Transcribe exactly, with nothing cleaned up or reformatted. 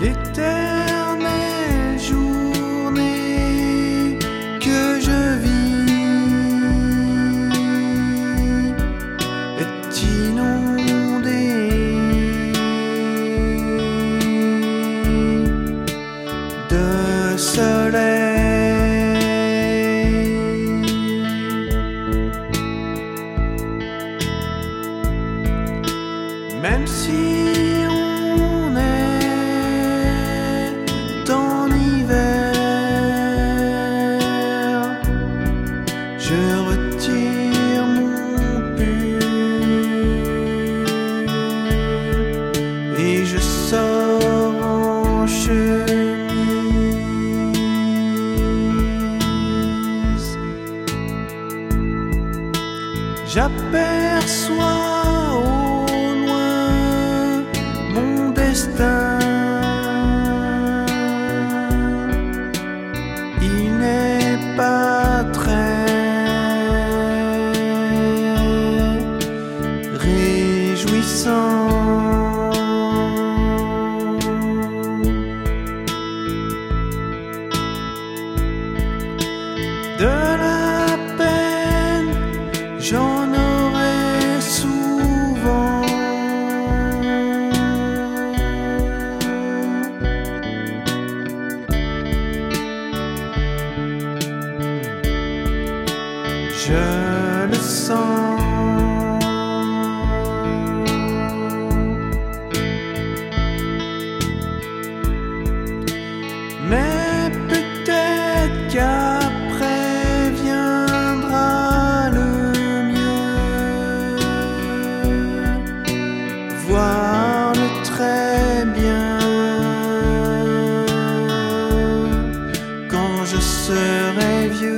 l'éternelle journée que je vis est inondée de soleil. Même si j'aperçois au loin mon destin, il n'est pas très réjouissant. De la peine, j'en je le sens. Mais peut-être qu'après viendra le mieux, voir le très bien quand je serai vieux.